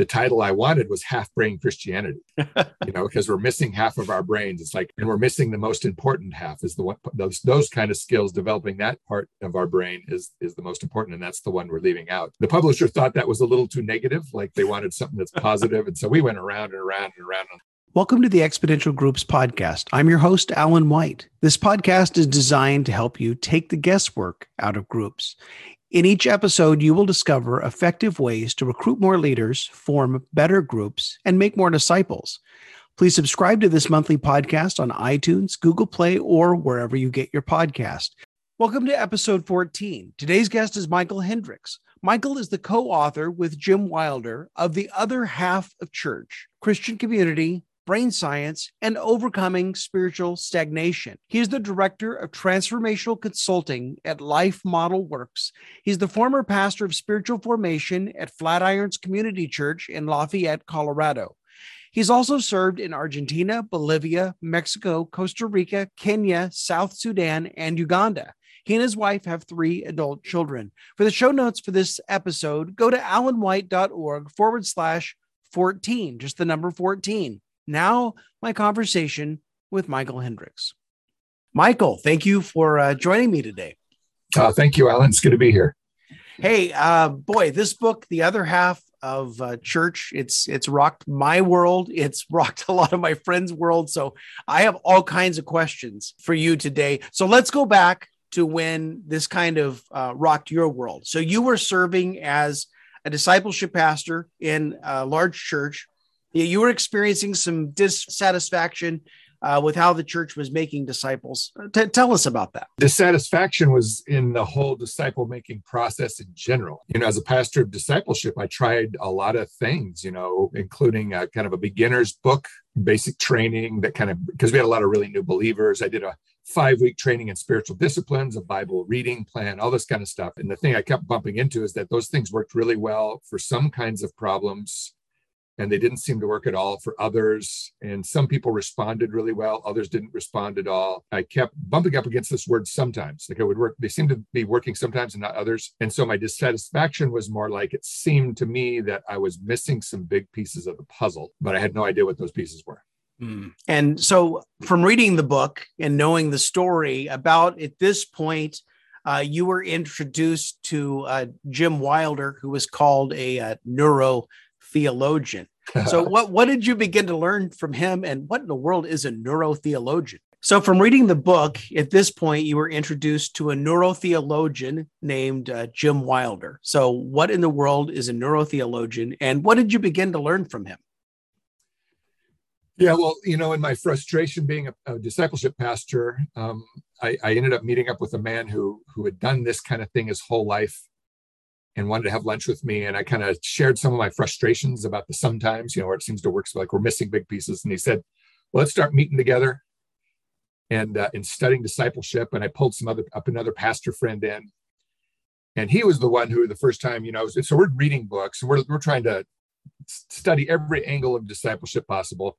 the title I wanted was Half Brain Christianity, you know, because we're missing half of our brains. It's like, and we're missing the most important half is the one, those kind of skills, developing that part of our brain is the most important. And that's the one we're leaving out. The publisher thought that was a little too negative, like they wanted something that's positive. And so we went around and around and around. Welcome to the Exponential Groups Podcast. I'm your host, Alan White. This podcast is designed to help you take the guesswork out of groups. In each episode, you will discover effective ways to recruit more leaders, form better groups, and make more disciples. Please subscribe to this monthly podcast on iTunes, Google Play, or wherever you get your podcast. Welcome to episode 14. Today's guest is Michael Hendricks. Michael is the co-author with Jim Wilder of The Other Half of Church, Christian Community, Brain Science, and Overcoming Spiritual Stagnation. He is the director of transformational consulting at Life Model Works. He's the former pastor of spiritual formation at Flatirons Community Church in Lafayette, Colorado. He's also served in Argentina, Bolivia, Mexico, Costa Rica, Kenya, South Sudan, and Uganda. He and his wife have 3 adult children. For the show notes for this episode, go to alanwhite.org/14, just the number 14. Now, my conversation with Michael Hendricks. Michael, thank you for joining me today. Thank you, Alan. It's good to be here. Hey, boy, this book, The Other Half of Church, it's rocked my world. It's rocked a lot of my friends' world. So I have all kinds of questions for you today. So let's go back to when this kind of rocked your world. So you were serving as a discipleship pastor in a large church. You were experiencing some dissatisfaction with how the church was making disciples. Tell us about that. Dissatisfaction was in the whole disciple-making process in general. You know, as a pastor of discipleship, I tried a lot of things, you know, including kind of a beginner's book, basic training, that kind of, because we had a lot of really new believers. I did a 5-week training in spiritual disciplines, a Bible reading plan, all this kind of stuff. And the thing I kept bumping into is that those things worked really well for some kinds of problems, and they didn't seem to work at all for others. And some people responded really well. Others didn't respond at all. I kept bumping up against this word sometimes. Like it would work. They seemed to be working sometimes and not others. And so my dissatisfaction was more like it seemed to me that I was missing some big pieces of the puzzle, but I had no idea what those pieces were. Mm. And so from reading the book and knowing the story about at this point, you were introduced to Jim Wilder, who was called a neurotheologian. So what did you begin to learn from him, and what in the world is a neurotheologian? So from reading the book, at this point, you were introduced to a neurotheologian named Jim Wilder. So what in the world is a neurotheologian, and what did you begin to learn from him? Yeah, well, you know, in my frustration being a discipleship pastor, I ended up meeting up with a man who had done this kind of thing his whole life, and wanted to have lunch with me. And I kind of shared some of my frustrations about the sometimes, you know, where it seems to work. So like we're missing big pieces. And he said, well, let's start meeting together and studying discipleship. And I pulled another pastor friend in. And he was the one who the first time, you know, so we're reading books and we're trying to study every angle of discipleship possible.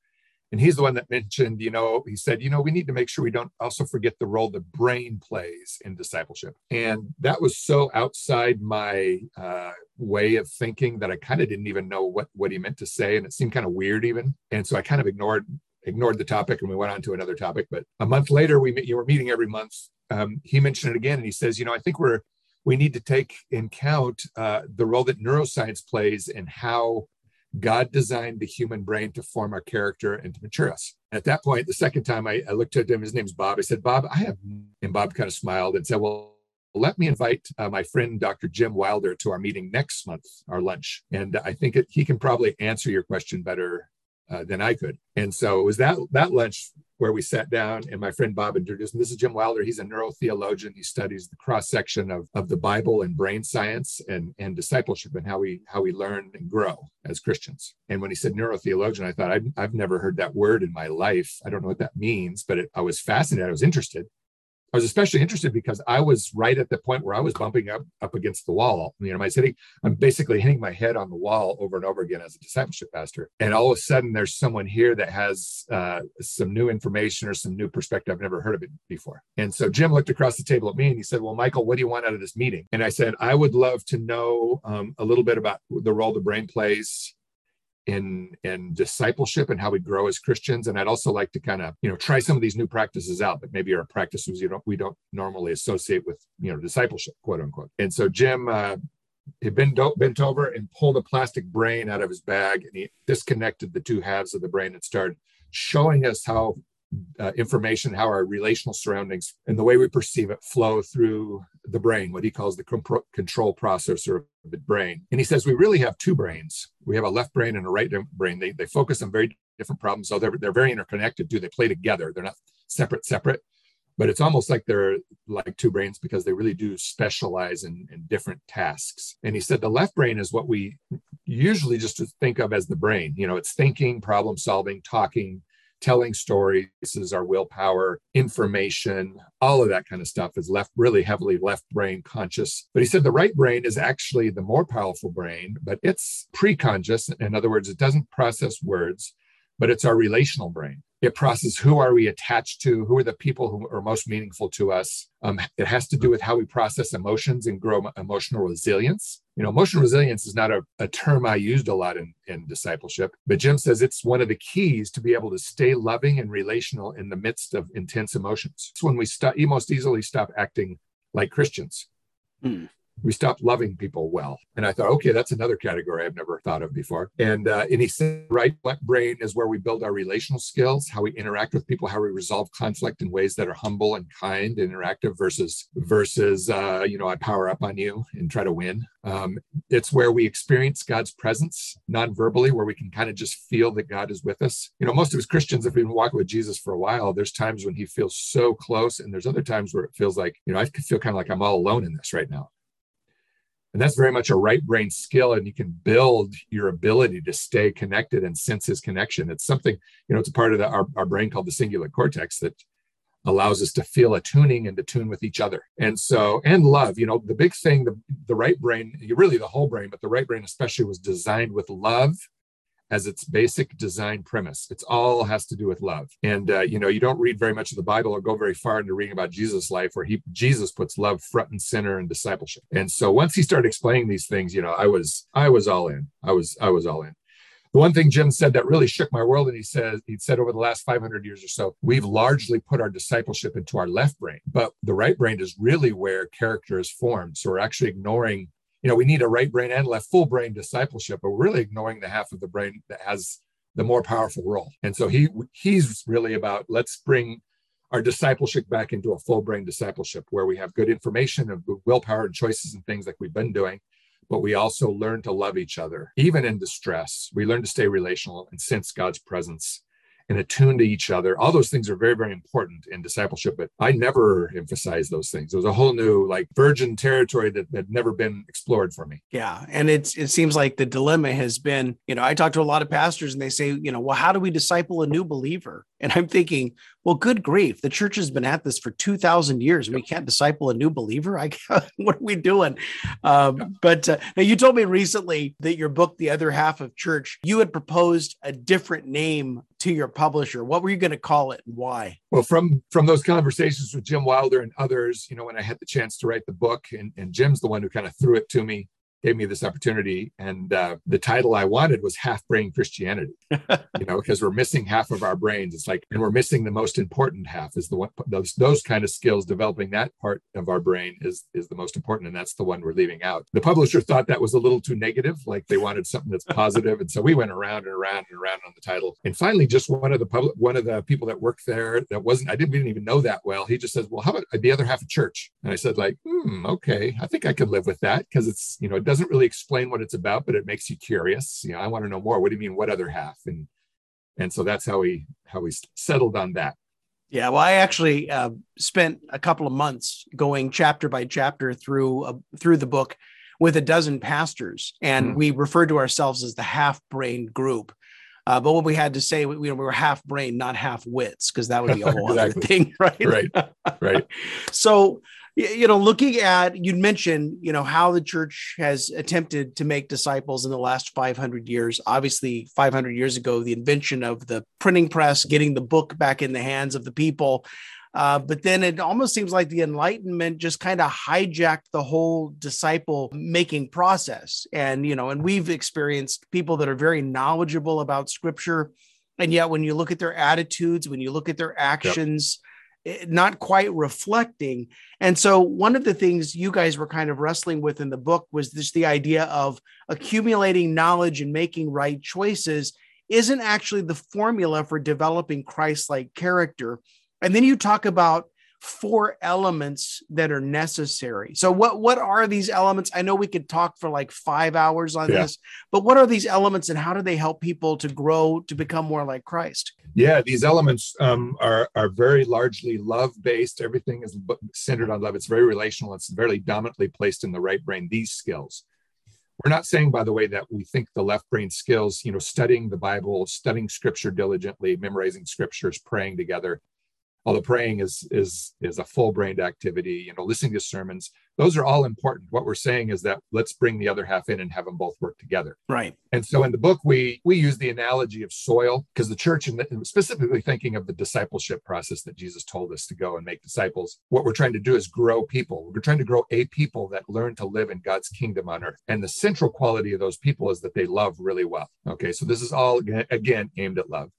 And he's the one that mentioned, you know, he said, you know, we need to make sure we don't also forget the role the brain plays in discipleship. And that was so outside my way of thinking that I kind of didn't even know what he meant to say. And it seemed kind of weird even. And so I kind of ignored the topic and we went on to another topic. But a month later, you were meeting every month. He mentioned it again. And he says, you know, I think we need to take in count the role that neuroscience plays in how God designed the human brain to form our character and to mature us. At that point, the second time I looked at him, his name's Bob. I said, Bob, and Bob kind of smiled and said, well, let me invite my friend, Dr. Jim Wilder, to our meeting next month, our lunch. And I think he can probably answer your question better than I could. And so it was that lunch where we sat down and my friend Bob introduced me. This is Jim Wilder. He's a neurotheologian. He studies the cross-section of the Bible and brain science and discipleship and how we learn and grow as Christians. And when he said neurotheologian, I thought, I've never heard that word in my life. I don't know what that means, but I was fascinated. I was interested. I was especially interested because I was right at the point where I was bumping up against the wall. You know, I'm basically hitting my head on the wall over and over again as a discipleship pastor. And all of a sudden there's someone here that has some new information or some new perspective. I've never heard of it before. And so Jim looked across the table at me and he said, well, Michael, what do you want out of this meeting? And I said, I would love to know a little bit about the role the brain plays in discipleship and how we grow as Christians. And I'd also like to kind of, try some of these new practices out that maybe are practices we don't normally associate with, discipleship, quote unquote. And so Jim, he bent over and pulled a plastic brain out of his bag, and he disconnected the two halves of the brain and started showing us how information, how our relational surroundings and the way we perceive it flow through the brain, what he calls the control processor of the brain. And he says, we really have two brains. We have a left brain and a right brain. They focus on very different problems. So they're very interconnected too. They play together. They're not separate. But it's almost like they're like two brains because they really do specialize in different tasks. And he said the left brain is what we usually just think of as the brain. It's thinking, problem solving, talking, telling stories, is our willpower, information, all of that kind of stuff is really heavily left brain conscious. But he said the right brain is actually the more powerful brain, but it's pre-conscious. In other words, it doesn't process words, but it's our relational brain. It processes who are we attached to, who are the people who are most meaningful to us. It has to do with how we process emotions and grow emotional resilience. Emotional resilience is not a term I used a lot in discipleship, but Jim says it's one of the keys to be able to stay loving and relational in the midst of intense emotions. It's when we most easily stop acting like Christians. Mm. We stop loving people well. And I thought, okay, that's another category I've never thought of before. And he said, right, left brain is where we build our relational skills, how we interact with people, how we resolve conflict in ways that are humble and kind, interactive versus I power up on you and try to win. It's where we experience God's presence non-verbally, where we can kind of just feel that God is with us. Most of us Christians, if we've been walking with Jesus for a while, there's times when he feels so close. And there's other times where it feels like, I feel kind of like I'm all alone in this right now. And that's very much a right brain skill, and you can build your ability to stay connected and sense his connection. It's something, it's a part of our brain called the cingulate cortex that allows us to feel attuning and to tune with each other. And so, and love, the big thing, the right brain, really the whole brain, but the right brain especially was designed with love as its basic design premise. It's all has to do with love. And, you don't read very much of the Bible or go very far into reading about Jesus' life where Jesus puts love front and center in discipleship. And so once he started explaining these things, I was all in. I was all in. The one thing Jim said that really shook my world, and he said over the last 500 years or so, we've largely put our discipleship into our left brain, but the right brain is really where character is formed. So we're actually ignoring we need a right brain and left full brain discipleship, but we're really ignoring the half of the brain that has the more powerful role. And so he's really about, let's bring our discipleship back into a full brain discipleship where we have good information and willpower and choices and things like we've been doing, but we also learn to love each other. Even in distress, we learn to stay relational and sense God's presence and attune to each other. All those things are very, very important in discipleship, but I never emphasized those things. It was a whole new virgin territory that had never been explored for me. Yeah. And it seems like the dilemma has been, I talk to a lot of pastors and they say, well, how do we disciple a new believer? And I'm thinking, well, good grief. The church has been at this for 2,000 years and we can't disciple a new believer. What are we doing? But now you told me recently that your book, The Other Half of Church, you had proposed a different name to your publisher. What were you going to call it and why? Well, from those conversations with Jim Wilder and others, when I had the chance to write the book, and Jim's the one who kind of threw it to me, gave me this opportunity. And the title I wanted was Half Brain Christianity, because we're missing half of our brains. It's like, and we're missing the most important half is the one, those kind of skills, developing that part of our brain is the most important. And that's the one we're leaving out. The publisher thought that was a little too negative, like they wanted something that's positive. And so we went around and around and around on the title. And finally, just one of the people that worked there that we didn't even know that well. He just says, well, how about The Other Half of Church? And I said okay, I think I could live with that because it's, it doesn't really explain what it's about, but it makes you curious. I want to know more. What do you mean? What other half? And so that's how we settled on that. Yeah. Well, I actually spent a couple of months going chapter by chapter through the book with a dozen pastors. And we referred to ourselves as the half-brained group. But what we had to say, we were half brain, not half wits, because that would be a whole other thing, right? Right. So, looking at, you'd mentioned, how the church has attempted to make disciples in the last 500 years. Obviously, 500 years ago, the invention of the printing press, getting the book back in the hands of the people, But then it almost seems like the Enlightenment just kind of hijacked the whole disciple making process. And, you know, and we've experienced people that are very knowledgeable about scripture. And yet when you look at their attitudes, when you look at their actions, not quite reflecting. And so one of the things you guys were kind of wrestling with in the book was this, the idea of accumulating knowledge and making right choices isn't actually the formula for developing Christ-like character. And then you talk about 4 elements that are necessary. So what are these elements? I know we could talk for like 5 hours on this, but what are these elements and how do they help people to grow, to become more like Christ? Yeah, these elements are very largely love-based. Everything is centered on love. It's very relational. It's very dominantly placed in the right brain, these skills. We're not saying, by the way, that we think the left brain skills, you know, studying the Bible, studying scripture diligently, memorizing scriptures, praying together, although praying is a full-brained activity, you know, listening to sermons, those are all important. What we're saying is that let's bring the other half in and have them both work together. Right. And so in the book, we use the analogy of soil, because the church, and specifically thinking of the discipleship process that Jesus told us to go and make disciples, what we're trying to do is grow people. We're trying to grow a people that learn to live in God's kingdom on earth. And the central quality of those people is that they love really well. Okay, so this is all, again, aimed at love.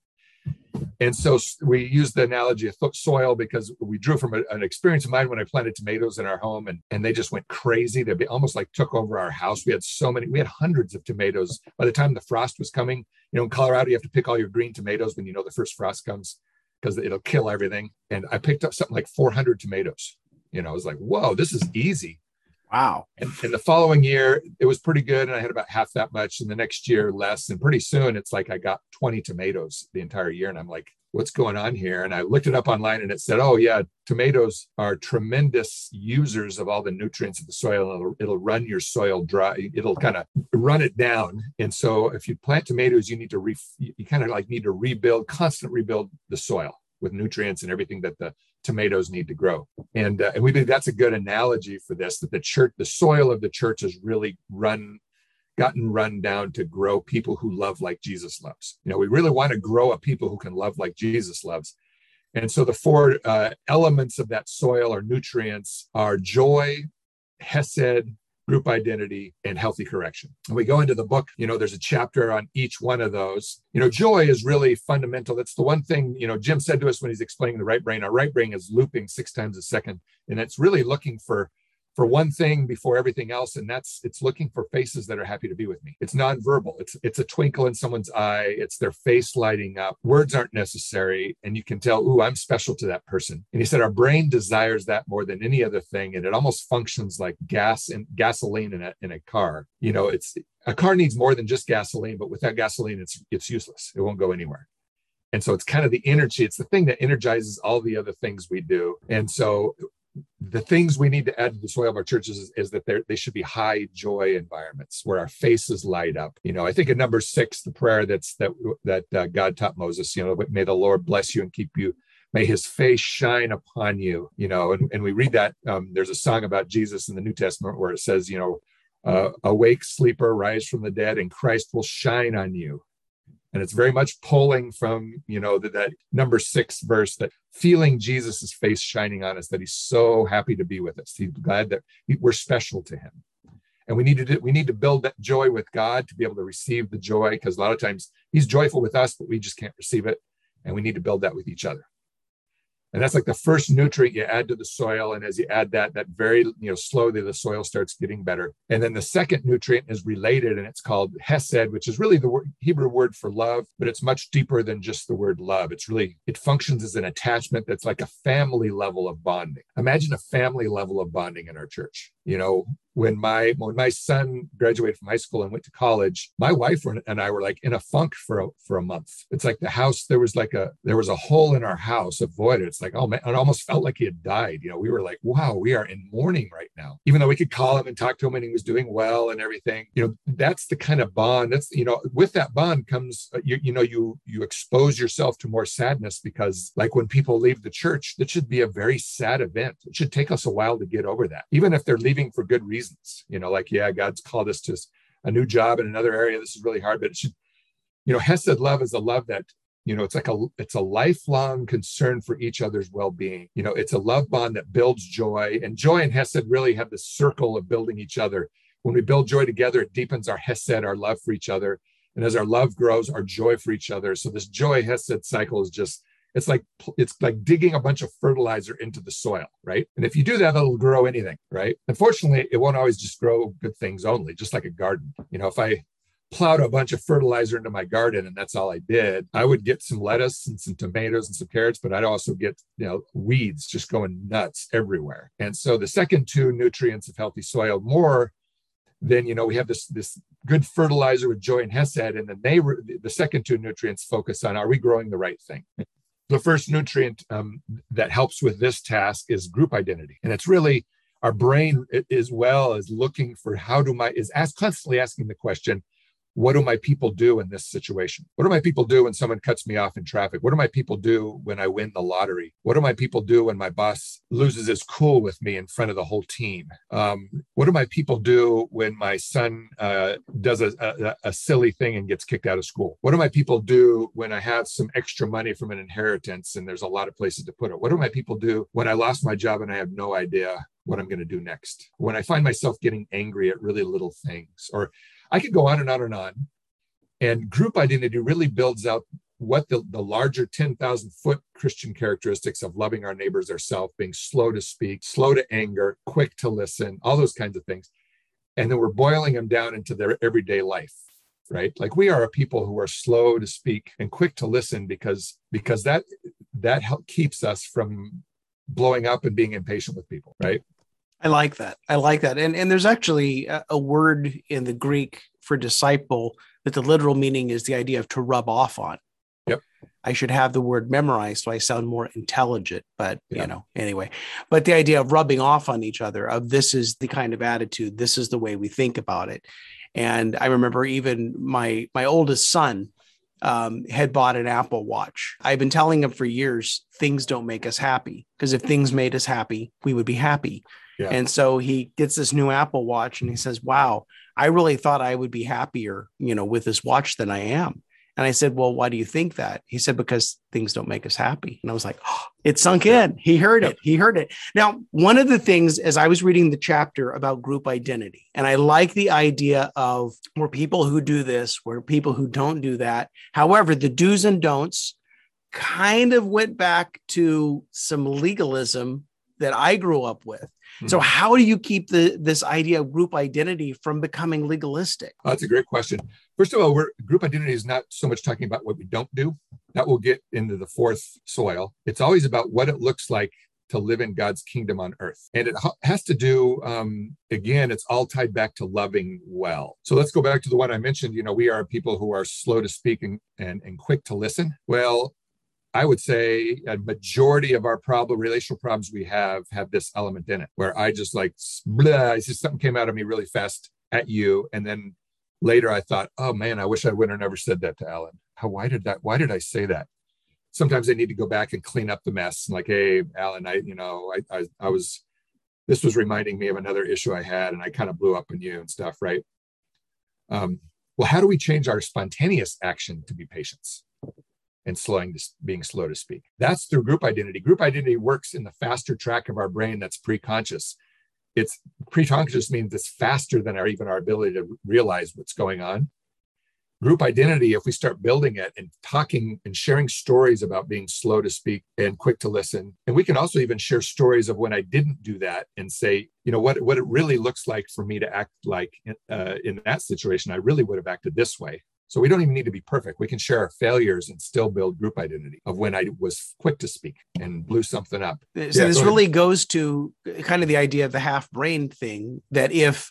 And so we use the analogy of soil because we drew from an experience of mine when I planted tomatoes in our home and they just went crazy. They almost like took over our house. We had so many, we had hundreds of tomatoes. By the time the frost was coming, you know, in Colorado, you have to pick all your green tomatoes when you know the first frost comes because it'll kill everything. And I picked up something like 400 tomatoes. You know, I was like, whoa, this is easy. Wow. And the following year, it was pretty good. And I had about half that much. And the next year, less. And pretty soon, it's like I got 20 tomatoes the entire year. And I'm like, what's going on here? And I looked it up online and it said, oh, yeah, tomatoes are tremendous users of all the nutrients of the soil. It'll run your soil dry. It'll kind of run it down. And so if you plant tomatoes, you need to rebuild, constant rebuild the soil with nutrients and everything that the tomatoes need to grow. And we believe that's a good analogy for this, that the church, the soil of the church has really gotten run down to grow people who love like Jesus loves. You know, we really want to grow a people who can love like Jesus loves. And so the 4 elements of that soil or nutrients are joy, hesed, group identity, and healthy correction. And we go into the book, you know, there's a chapter on each one of those. You know, joy is really fundamental. That's the one thing, you know, Jim said to us when he's explaining the right brain, our right brain is looping 6 times a second. And it's really looking for one thing before everything else. And it's looking for faces that are happy to be with me. It's nonverbal. It's a twinkle in someone's eye. It's their face lighting up. Words aren't necessary. And you can tell, ooh, I'm special to that person. And he said, our brain desires that more than any other thing. And it almost functions like gas and gasoline in a car. You know, a car needs more than just gasoline, but without gasoline, it's useless. It won't go anywhere. And so it's kind of the energy. It's the thing that energizes all the other things we do. And so the things we need to add to the soil of our churches is that they should be high joy environments where our faces light up. You know, I think in number 6, the prayer that God taught Moses, you know, may the Lord bless you and keep you. May his face shine upon you, you know, and we read that. There's a song about Jesus in the New Testament where it says, you know, awake, sleeper, rise from the dead, and Christ will shine on you. And it's very much pulling from, you know, that number 6 verse, that feeling Jesus's face shining on us, that he's so happy to be with us. He's glad that we're special to him. And we need to build that joy with God to be able to receive the joy, because a lot of times he's joyful with us, but we just can't receive it. And we need to build that with each other. And that's like the first nutrient you add to the soil. And as you add that very, you know, slowly the soil starts getting better. And then the second nutrient is related, and it's called hesed, which is really the Hebrew word for love, but it's much deeper than just the word love. It functions as an attachment that's like a family level of bonding. Imagine a family level of bonding in our church. You know, when my son graduated from high school and went to college, my wife and I were like in a funk for a month. It's like the house, there was a hole in our house, a void. It's like, oh man, it almost felt like he had died. You know, we were like, wow, we are in mourning right now. Even though we could call him and talk to him and he was doing well and everything, you know, that's the kind of bond. That's, you know, with that bond comes, you expose yourself to more sadness, because like when people leave the church, that should be a very sad event. It should take us a while to get over that, even if they're leaving for good reasons, you know, like, yeah, God's called us to a new job in another area. This is really hard, but it should, you know, hesed love is a love that You know, it's a lifelong concern for each other's well-being. You know, it's a love bond that builds joy. And joy and hesed really have this circle of building each other. When we build joy together, it deepens our hesed, our love for each other. And as our love grows, our joy for each other. So this joy hesed cycle is just, it's like digging a bunch of fertilizer into the soil, right? And if you do that, it'll grow anything, right? Unfortunately, it won't always just grow good things only, just like a garden. You know, if I plowed a bunch of fertilizer into my garden and that's all I did, I would get some lettuce and some tomatoes and some carrots, but I'd also get, you know, weeds just going nuts everywhere. And so the second two nutrients of healthy soil, more than, you know, we have this good fertilizer with joy and hesed, and then the second two nutrients focus on, are we growing the right thing? The first nutrient that helps with this task is group identity. And it's really our brain as well as looking for constantly asking the question, what do my people do in this situation? What do my people do when someone cuts me off in traffic? What do my people do when I win the lottery? What do my people do when my boss loses his cool with me in front of the whole team? What do my people do when my son does a silly thing and gets kicked out of school? What do my people do when I have some extra money from an inheritance and there's a lot of places to put it? What do my people do when I lost my job and I have no idea what I'm going to do next? When I find myself getting angry at really little things, or I could go on and on and on. And group identity really builds out what the larger 10,000-foot Christian characteristics of loving our neighbors, ourselves, being slow to speak, slow to anger, quick to listen, all those kinds of things. And then we're boiling them down into their everyday life, right? Like, we are a people who are slow to speak and quick to listen because that keeps us from blowing up and being impatient with people, right? I like that. And there's actually a word in the Greek for disciple that the literal meaning is the idea of to rub off on. Yep. I should have the word memorized so I sound more intelligent, but yeah. You know, anyway, but the idea of rubbing off on each other, of this is the kind of attitude, this is the way we think about it. And I remember even my oldest son had bought an Apple Watch. I've been telling him for years, things don't make us happy, because if things made us happy, we would be happy. Yeah. And so he gets this new Apple Watch and he says, wow, I really thought I would be happier, you know, with this watch than I am. And I said, well, why do you think that? He said, because things don't make us happy. And I was like, oh, it sunk in. He heard it. Now, one of the things, as I was reading the chapter about group identity, and I like the idea of we're people who do this, we're people who don't do that. However, the do's and don'ts kind of went back to some legalism that I grew up with. Mm-hmm. So how do you keep this idea of group identity from becoming legalistic? Oh, that's a great question. First of all, group identity is not so much talking about what we don't do. That will get into the fourth soil. It's always about what it looks like to live in God's kingdom on earth. And it has to do, again, it's all tied back to loving well. So let's go back to the one I mentioned. You know, we are people who are slow to speak and quick to listen. Well, I would say a majority of our relational problems we have this element in it, where I just like, blah, it's just something came out of me really fast at you. And then later I thought, oh man, I wish I would have never said that to Alan. Why did I say that? Sometimes I need to go back and clean up the mess. And like, hey, Alan, this was reminding me of another issue I had, and I kind of blew up on you and stuff, right? Well, how do we change our spontaneous action to be patience and being slow to speak? That's through group identity. Group identity works in the faster track of our brain that's preconscious. It's preconscious means it's faster than our ability to realize what's going on. Group identity, if we start building it and talking and sharing stories about being slow to speak and quick to listen, and we can also even share stories of when I didn't do that and say, you know, what it really looks like for me to act like in that situation, I really would have acted this way. So we don't even need to be perfect. We can share our failures and still build group identity of when I was quick to speak and blew something up. So this really goes to kind of the idea of the half-brain thing, that if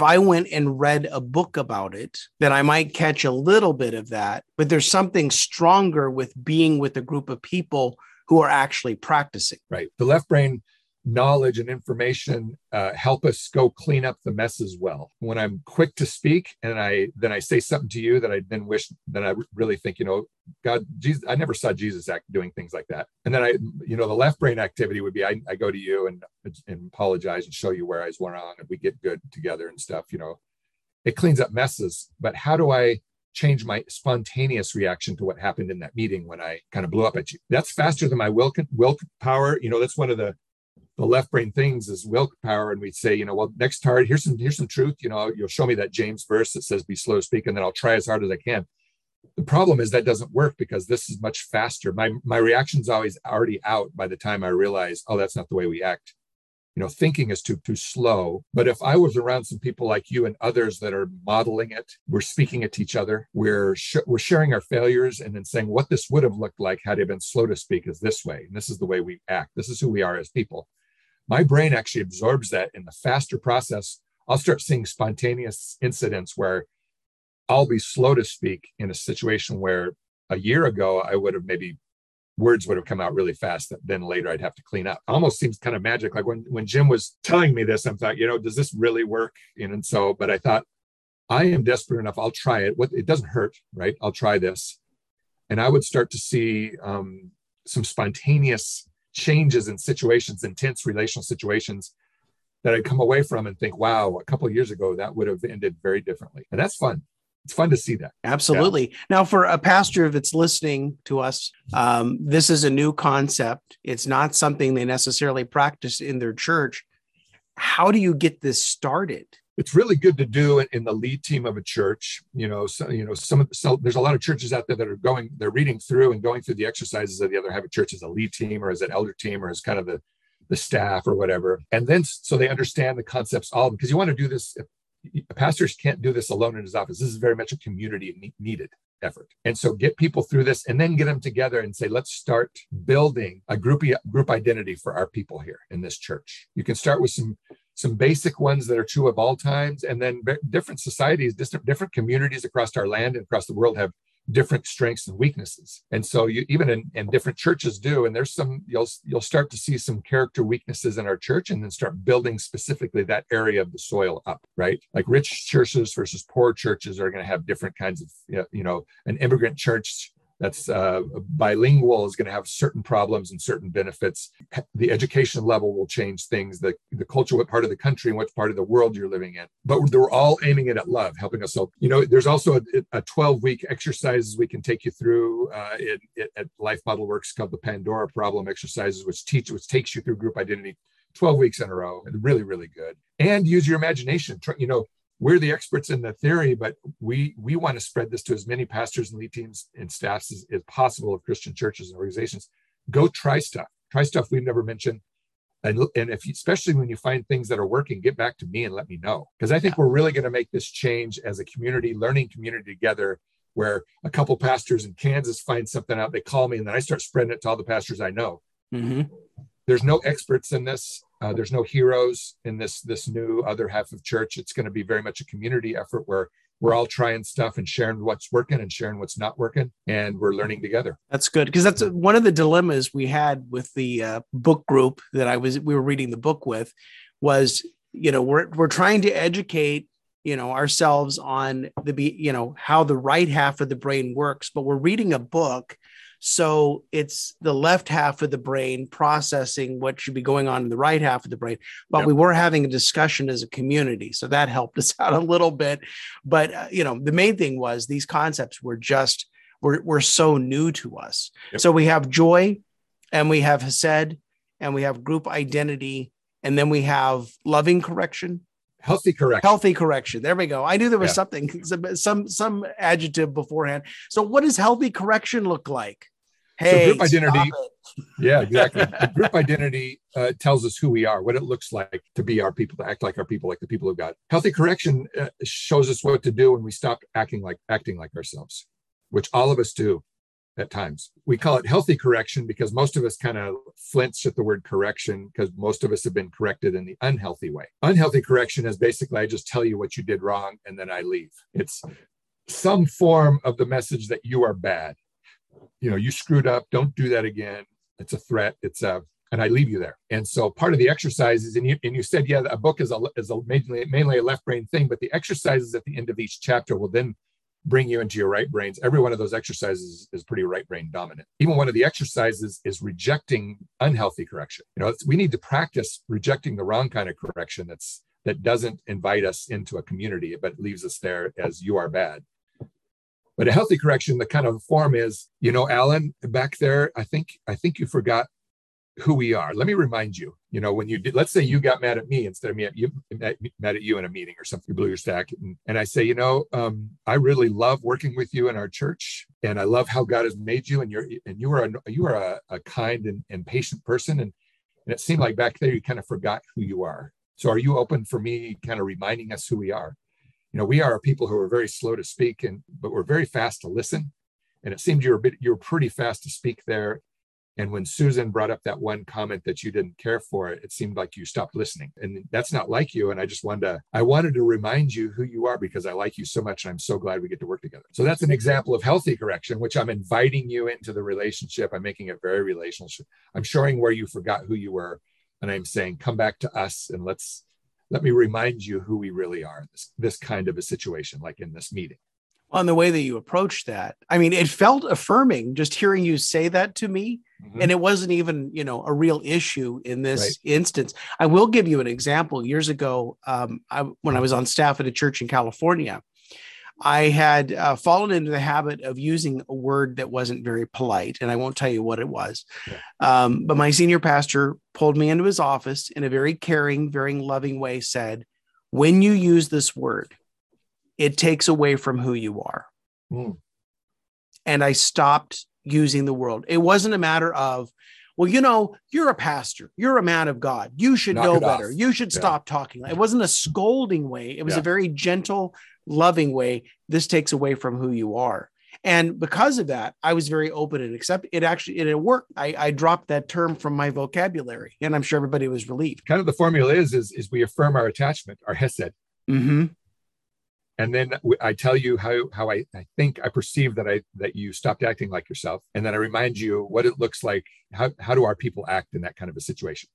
I went and read a book about it, then I might catch a little bit of that, but there's something stronger with being with a group of people who are actually practicing. Right. The left brain knowledge and information help us go clean up the mess as well. When I'm quick to speak and I say something to you that I then wish that I really think, you know, God, Jesus, I never saw Jesus doing things like that. And then the left brain activity would be I go to you and apologize and show you where I was wrong, and we get good together and stuff. You know, it cleans up messes. But how do I change my spontaneous reaction to what happened in that meeting when I kind of blew up at you. That's faster than my willpower. You know, that's one of the left brain things is willpower. And we'd say, you know, well, next target, here's some truth. You know, you'll show me that James verse that says, be slow to speak, and then I'll try as hard as I can. The problem is that doesn't work because this is much faster. My reaction's always already out by the time I realize, oh, that's not the way we act. You know, thinking is too slow. But if I was around some people like you and others that are modeling it, we're speaking it to each other, we're sharing our failures and then saying what this would have looked like had it been slow to speak is this way. And this is the way we act. This is who we are as people. My brain actually absorbs that in the faster process. I'll start seeing spontaneous incidents where I'll be slow to speak in a situation where a year ago, I would have maybe words would have come out really fast. Then later I'd have to clean up. Almost seems kind of magic. Like when Jim was telling me this, I thought, you know, does this really work? And so, but I thought, I am desperate enough. I'll try it. It doesn't hurt, right? I'll try this. And I would start to see some spontaneous changes in situations, intense relational situations that I'd come away from and think, wow, a couple of years ago, that would have ended very differently. And that's fun. It's fun to see that. Absolutely. Yeah. Now, for a pastor that's listening to us, this is a new concept. It's not something they necessarily practice in their church. How do you get this started? It's really good to do in the lead team of a church. You know, so there's a lot of churches out there that are reading through the exercises of the other half of church as a lead team or as an elder team or as kind of the staff or whatever. And then so they understand the concepts all because you want to do this. Pastors can't do this alone in his office. This is very much a community needed effort. And so get people through this and then get them together and say, let's start building a group identity for our people here in this church. You can start with some basic ones that are true of all times. And then different societies, different communities across our land and across the world have different strengths and weaknesses. And so you even in different churches do, and there's some, you'll start to see some character weaknesses in our church and then start building specifically that area of the soil up, right? Like rich churches versus poor churches are going to have different kinds of, an immigrant church that's bilingual is going to have certain problems and certain benefits. The education level will change things, the culture, what part of the country and what part of the world you're living in. But they're all aiming it at love, helping us. So, you know, there's also a 12-week exercises we can take you through at Life Model Works called the Pandora Problem Exercises, which takes you through group identity 12 weeks in a row. Really, really good. And use your imagination. We're the experts in the theory, but we want to spread this to as many pastors and lead teams and staffs as possible of Christian churches and organizations. Go try stuff. Try stuff we've never mentioned. And if you, especially when you find things that are working, get back to me and let me know. Because I think we're really going to make this change as a community, learning community together, where a couple pastors in Kansas find something out, they call me, and then I start spreading it to all the pastors I know. Mm-hmm. There's no experts in this. There's no heroes in this new other half of church. It's going to be very much a community effort where we're all trying stuff and sharing what's working and sharing what's not working. And we're learning together. That's good. Because that's one of the dilemmas we had with the book group that we were reading the book with was, you know, we're trying to educate, you know, ourselves on how the right half of the brain works, but we're reading a book. So it's the left half of the brain processing what should be going on in the right half of the brain. But we were having a discussion as a community. So that helped us out a little bit. But, the main thing was these concepts were so new to us. Yep. So we have joy and we have chesed and we have group identity. And then we have loving correction. Healthy correction. There we go. I knew there was something, some adjective beforehand. So what does healthy correction look like? Hey, so group identity. Yeah, exactly. Group identity tells us who we are, what it looks like to be our people, to act like our people, like the people of God. Healthy correction shows us what to do when we stop acting like ourselves, which all of us do at times. We call it healthy correction because most of us kind of flinch at the word correction because most of us have been corrected in the unhealthy way. Unhealthy correction is basically, I just tell you what you did wrong and then I leave. It's some form of the message that you are bad. You know, you screwed up. Don't do that again. It's a threat. And I leave you there. And so part of the exercises, and you said, a book is mainly a left brain thing, but the exercises at the end of each chapter will then bring you into your right brains. Every one of those exercises is pretty right brain dominant. Even one of the exercises is rejecting unhealthy correction. You know, we need to practice rejecting the wrong kind of correction that doesn't invite us into a community, but leaves us there as you are bad. But a healthy correction, the kind of form is, you know, Alan, back there, I think you forgot who we are. Let me remind you, you know, when you did, let's say you got mad at me instead of me at you, mad at you in a meeting or something, you blew your stack. And I say, you know, I really love working with you in our church. And I love how God has made you. And you are a kind and patient person. And it seemed like back there, you kind of forgot who you are. So are you open for me kind of reminding us who we are? You know, we are people who are very slow to speak, but we're very fast to listen. And it seemed you were pretty fast to speak there. And when Susan brought up that one comment that you didn't care for, it seemed like you stopped listening. And that's not like you. And I wanted to remind you who you are because I like you so much. And I'm so glad we get to work together. So that's an example of healthy correction, which I'm inviting you into the relationship. I'm making it very relational. I'm showing where you forgot who you were. And I'm saying, come back to us and let me remind you who we really are in this kind of a situation, like in this meeting. On the way that you approached that, I mean, it felt affirming just hearing you say that to me. Mm-hmm. And it wasn't even, you know, a real issue in this instance. I will give you an example. Years ago, when I was on staff at a church in California, I had fallen into the habit of using a word that wasn't very polite, and I won't tell you what it was. Yeah. But my senior pastor pulled me into his office in a very caring, very loving way, said, when you use this word, it takes away from who you are. Mm. And I stopped using the word. It wasn't a matter of, well, you know, you're a pastor, you're a man of God, you should know better, you should stop talking. It wasn't a scolding way. It was a very gentle, loving way. This takes away from who you are. And because of that, I was very open and accept it. Actually, it worked. I dropped that term from my vocabulary, and I'm sure everybody was relieved. Kind of the formula is we affirm our attachment, our hesed. Mm-hmm. And then I tell you how I think I perceive that you stopped acting like yourself. And then I remind you what it looks like. How do our people act in that kind of a situation?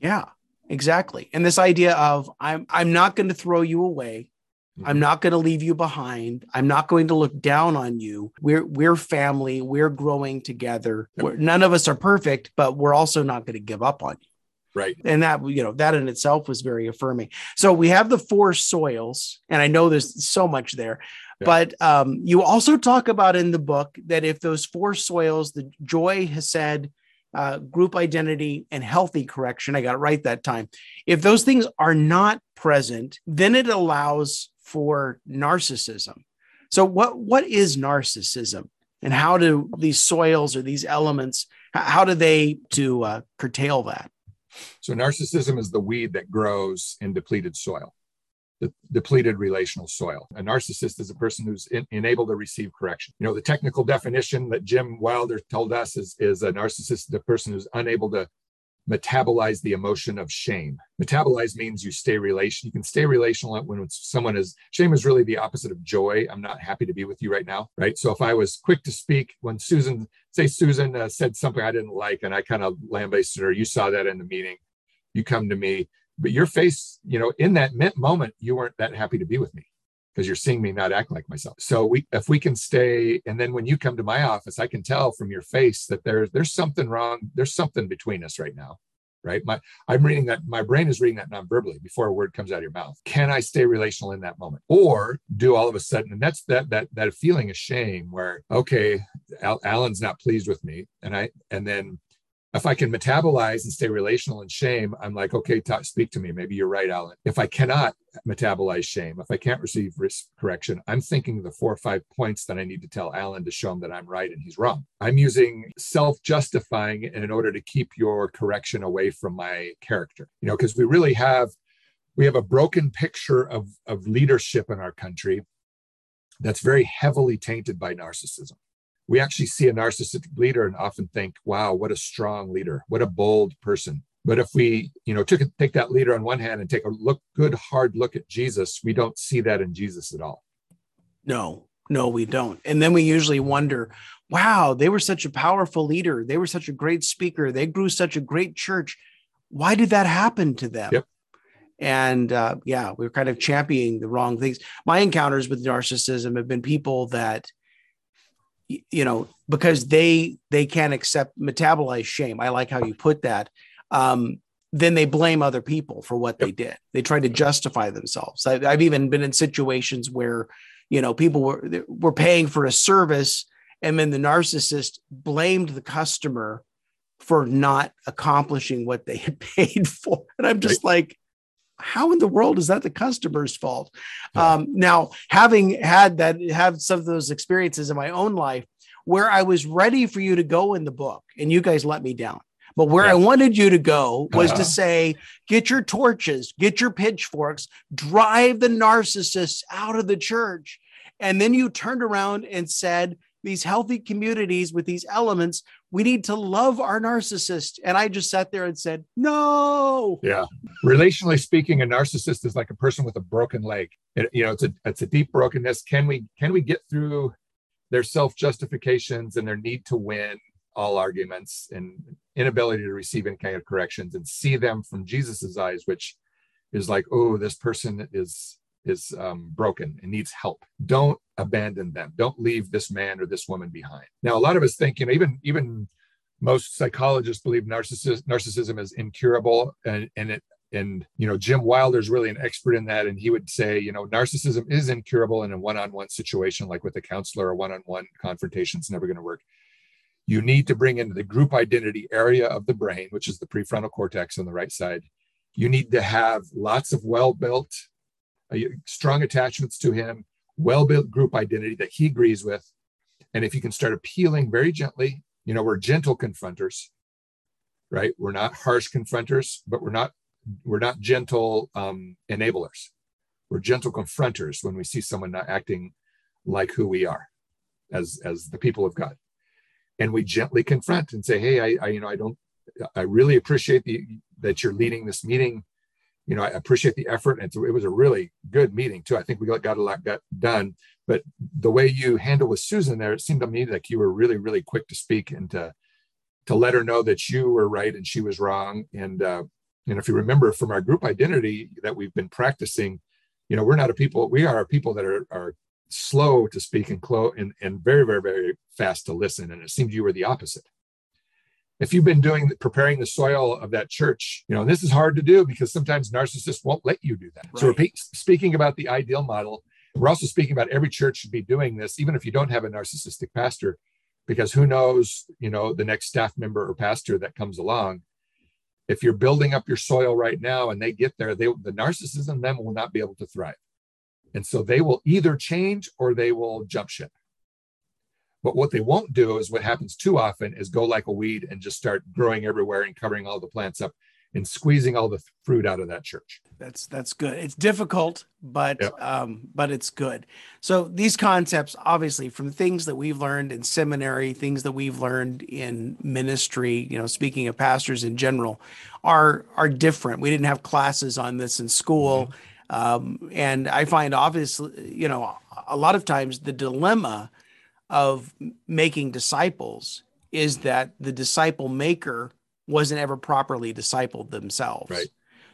Yeah, exactly. And this idea of I'm not going to throw you away. Mm-hmm. I'm not going to leave you behind. I'm not going to look down on you. We're family. We're growing together. Yep. None of us are perfect, but we're also not going to give up on you. Right. And that, you know, that in itself was very affirming. So we have the four soils, and I know there's so much there, but you also talk about in the book that if those four soils, the joy, hesed, group identity, and healthy correction, I got it right that time. If those things are not present, then it allows for narcissism. So what is narcissism, and how do these soils or these elements, how do they curtail that? So narcissism is the weed that grows in depleted soil, the depleted relational soil. A narcissist is a person who's unable to receive correction. You know, the technical definition that Jim Wilder told us is a narcissist, the person who's unable to metabolize the emotion of shame. Metabolize means you can stay relational when someone is, shame is really the opposite of joy. I'm not happy to be with you right now, right? So if I was quick to speak when Susan said something I didn't like, and I kind of lambasted her, you saw that in the meeting, you come to me, but your face, you know, in that moment, you weren't that happy to be with me because you're seeing me not act like myself. So if we can stay, and then when you come to my office, I can tell from your face that there's something wrong. There's something between us right now, right? My brain is reading that non-verbally before a word comes out of your mouth. Can I stay relational in that moment? Or do all of a sudden, and that's that feeling of shame where, okay, Alan's not pleased with me. And then if I can metabolize and stay relational in shame, I'm like, okay, speak to me. Maybe you're right, Alan. If I cannot metabolize shame, if I can't receive risk correction, I'm thinking the 4 or 5 points that I need to tell Alan to show him that I'm right and he's wrong. I'm using self-justifying in order to keep your correction away from my character, you know, because we have a broken picture of leadership in our country that's very heavily tainted by narcissism. We actually see a narcissistic leader and often think, wow, what a strong leader, what a bold person. But if we, you know, take that leader on one hand and take a hard look at Jesus, we don't see that in Jesus at all. No, we don't. And then we usually wonder, wow, they were such a powerful leader. They were such a great speaker. They grew such a great church. Why did that happen to them? Yep. And we're kind of championing the wrong things. My encounters with narcissism have been people that, you know, because they can't metabolize shame. I like how you put that. Then they blame other people for what they did. They try to justify themselves. I've even been in situations where, you know, people were paying for a service, and then the narcissist blamed the customer for not accomplishing what they had paid for. And I'm just like, how in the world is that the customer's fault? Yeah. Now, having had some of those experiences in my own life where I was ready for you to go in the book and you guys let me down. But where I wanted you to go was to say, get your torches, get your pitchforks, drive the narcissists out of the church. And then you turned around and said, these healthy communities with these elements, we need to love our narcissist. And I just sat there and said, no. Yeah. Relationally speaking, a narcissist is like a person with a broken leg. It's a deep brokenness. Can we get through their self-justifications and their need to win all arguments and inability to receive any kind of corrections, and see them from Jesus's eyes, which is like, oh, this person is broken and needs help. Don't abandon them. Don't leave this man or this woman behind. Now, a lot of us think, even most psychologists believe narcissism is incurable, and Jim Wilder is really an expert in that. And he would say, narcissism is incurable in a one-on-one situation, like with a counselor, or one-on-one confrontation is never going to work. You need to bring into the group identity area of the brain, which is the prefrontal cortex on the right side. You need to have lots of well-built, strong attachments to him, well-built group identity that he agrees with. And if you can start appealing very gently, we're gentle confronters, right? We're not harsh confronters, but we're not gentle enablers. We're gentle confronters when we see someone not acting like who we are as the people of God. And we gently confront and say, hey, I really appreciate that you're leading this meeting. I appreciate the effort. And it was a really good meeting too. I think we got a lot done, but the way you handled with Susan there, it seemed to me like you were really, really quick to speak and to let her know that you were right and she was wrong. And if you remember from our group identity that we've been practicing, we are a people that are slow to speak and very, very, very fast to listen. And it seemed you were the opposite. If you've been preparing the soil of that church, and this is hard to do because sometimes narcissists won't let you do that. Right. So we're speaking about the ideal model. We're also speaking about every church should be doing this, even if you don't have a narcissistic pastor, because who knows, the next staff member or pastor that comes along. If you're building up your soil right now and they get there, the narcissism then will not be able to thrive. And so they will either change or they will jump ship. But what they won't do is what happens too often is go like a weed and just start growing everywhere and covering all the plants up and squeezing all the fruit out of that church. That's good. It's difficult, but but it's good. So these concepts, obviously, from things that we've learned in seminary, things that we've learned in ministry, speaking of pastors in general, are different. We didn't have classes on this in school. Mm-hmm. And I find obviously, a lot of times the dilemma of making disciples is that the disciple maker wasn't ever properly discipled themselves. Right.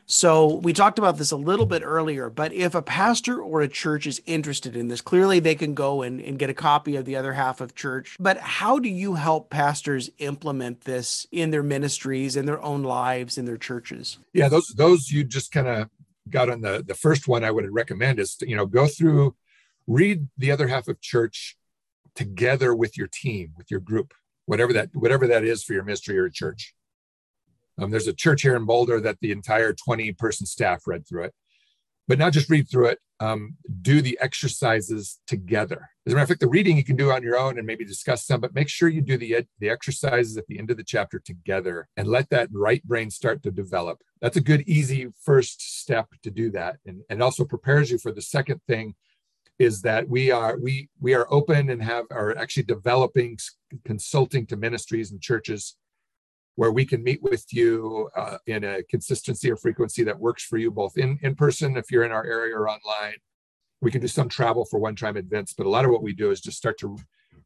So we talked about this a little bit earlier, but if a pastor or a church is interested in this, clearly they can go and get a copy of The Other Half of Church. But how do you help pastors implement this in their ministries, in their own lives, in their churches? Yeah, those you just kind of got on the first one I would recommend is to, go through, read The Other Half of Church together with your team, with your group, whatever that is for your ministry or church. There's a church here in Boulder that the entire 20-person staff read through it, but not just read through it, do the exercises together. As a matter of fact, the reading you can do on your own and maybe discuss some, but make sure you do the exercises at the end of the chapter together and let that right brain start to develop. That's a good, easy first step to do that. And also prepares you for the second thing is that we are open and are actually developing consulting to ministries and churches where we can meet with you in a consistency or frequency that works for you, both in person, if you're in our area, or online. We can do some travel for one-time events, but a lot of what we do is just start to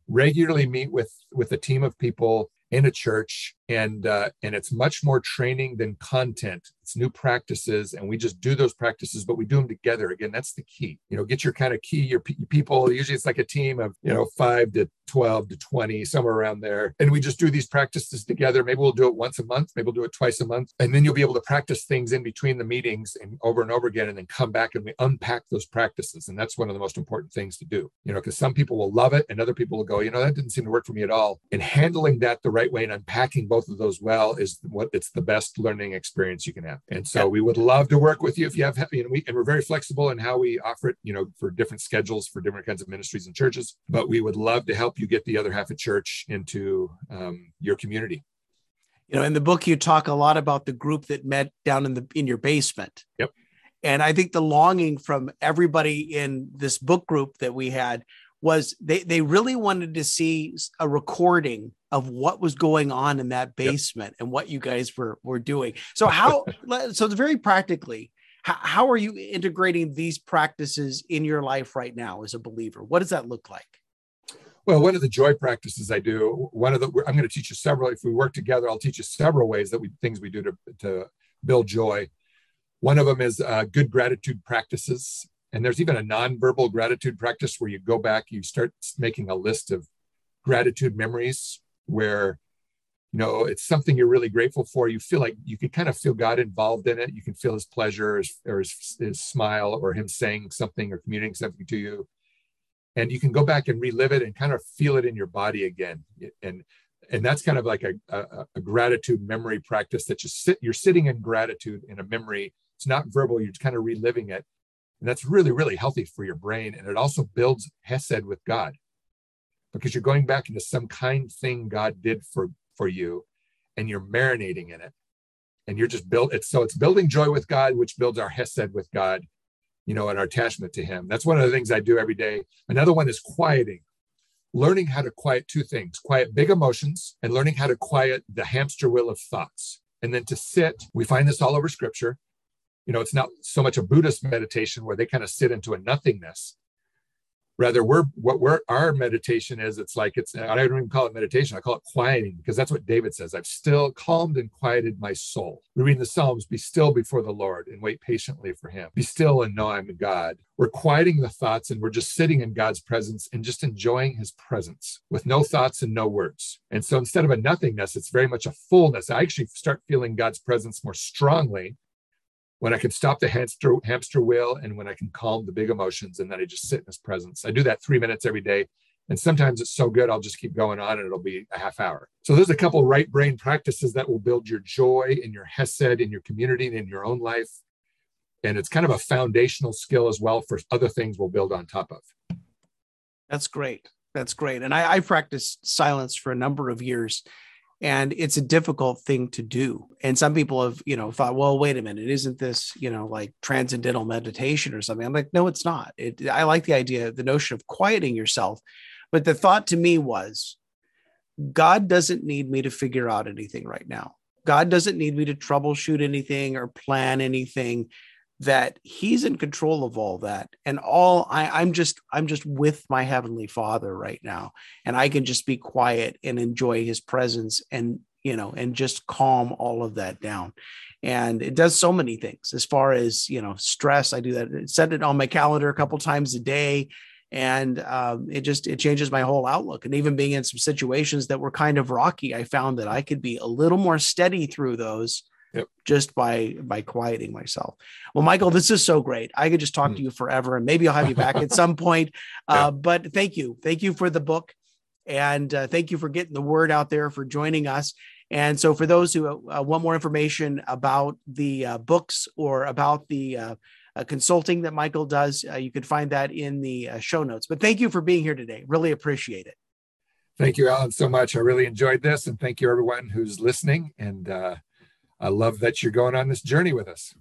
regularly meet with a team of people in a church, and it's much more training than content It's new practices, and we just do those practices, but we do them together. Again, that's the key. You know, get your kind of key, your people. Usually it's like a team of, 5 to 12 to 20, somewhere around there. And we just do these practices together. Maybe we'll do it once a month. Maybe we'll do it twice a month. And then you'll be able to practice things in between the meetings and over again, and then come back and we unpack those practices. And that's one of the most important things to do, because some people will love it and other people will go, that didn't seem to work for me at all. And handling that the right way and unpacking both of those well is it's the best learning experience you can have. And so we would love to work with you if you have, we're very flexible in how we offer it, for different schedules, for different kinds of ministries and churches, but we would love to help you get the other half of church into your community. In the book, you talk a lot about the group that met down in your basement. Yep. And I think the longing from everybody in this book group that we had was they really wanted to see a recording of what was going on in that basement. Yep. And what you guys were doing. So so very practically, how are you integrating these practices in your life right now as a believer? What does that look like? Well, one of the joy practices I do, I'm going to teach you several, if we work together, I'll teach you several ways that we do to build joy. One of them is good gratitude practices. And there's even a nonverbal gratitude practice where you go back, you start making a list of gratitude memories where, it's something you're really grateful for. You feel like you can kind of feel God involved in it. You can feel his pleasure or his smile or him saying something or communicating something to you. And you can go back and relive it and kind of feel it in your body again. And that's kind of like a gratitude memory practice that you're sitting in gratitude in a memory. It's not verbal. You're kind of reliving it. And that's really, really healthy for your brain. And it also builds hesed with God, because you're going back into some kind thing God did for you, and you're marinating in it. And you're just so it's building joy with God, which builds our hesed with God, and our attachment to him. That's one of the things I do every day. Another one is quieting, learning how to quiet two things, quiet big emotions and learning how to quiet the hamster wheel of thoughts. And then to sit, we find this all over scripture. It's not so much a Buddhist meditation where they kind of sit into a nothingness. Rather, our meditation is, I don't even call it meditation. I call it quieting, because that's what David says. I've still calmed and quieted my soul. We read in the Psalms, be still before the Lord and wait patiently for him. Be still and know I'm God. We're quieting the thoughts, and we're just sitting in God's presence and just enjoying his presence with no thoughts and no words. And so instead of a nothingness, it's very much a fullness. I actually start feeling God's presence more strongly when I can stop the hamster wheel, and when I can calm the big emotions, and then I just sit in his presence. I do that 3 minutes every day. And sometimes it's so good, I'll just keep going on and it'll be a half hour. So there's a couple of right brain practices that will build your joy and your hesed in your community and in your own life. And it's kind of a foundational skill as well for other things we'll build on top of. That's great. That's great. And I practiced silence for a number of years. And it's a difficult thing to do. And some people have, thought, well, wait a minute, isn't this, like transcendental meditation or something? I'm like, no, it's not. I like the idea, the notion of quieting yourself. But the thought to me was, God doesn't need me to figure out anything right now. God doesn't need me to troubleshoot anything or plan anything, that he's in control of all that. And all I'm just with my Heavenly Father right now. And I can just be quiet and enjoy his presence and just calm all of that down. And it does so many things as far as, stress. I do that, set it on my calendar a couple times a day. And it changes my whole outlook. And even being in some situations that were kind of rocky, I found that I could be a little more steady through those. Yep. Just by quieting myself. Well, Michael, this is so great. I could just talk to you forever, and maybe I'll have you back at some point. But thank you. Thank you for the book, and thank you for getting the word out there, for joining us. And so for those who want more information about the books or about the consulting that Michael does, you can find that in the show notes. But thank you for being here today. Really appreciate it. Thank you, Alan, so much. I really enjoyed this, and thank you everyone who's listening. And, I love that you're going on this journey with us.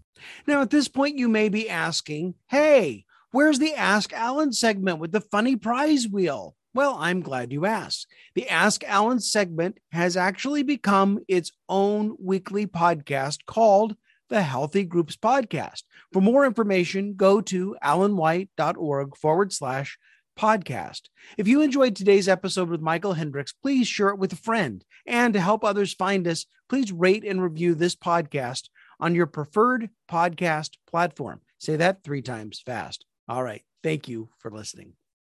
Now, at this point, you may be asking, hey, where's the Ask Alan segment with the funny prize wheel? Well, I'm glad you asked. The Ask Alan segment has actually become its own weekly podcast called The Healthy Groups Podcast. For more information, go to alanwhite.org/podcast. If you enjoyed today's episode with Michael Hendricks, please share it with a friend. And to help others find us, please rate and review this podcast on your preferred podcast platform. Say that 3 times fast. All right. Thank you for listening.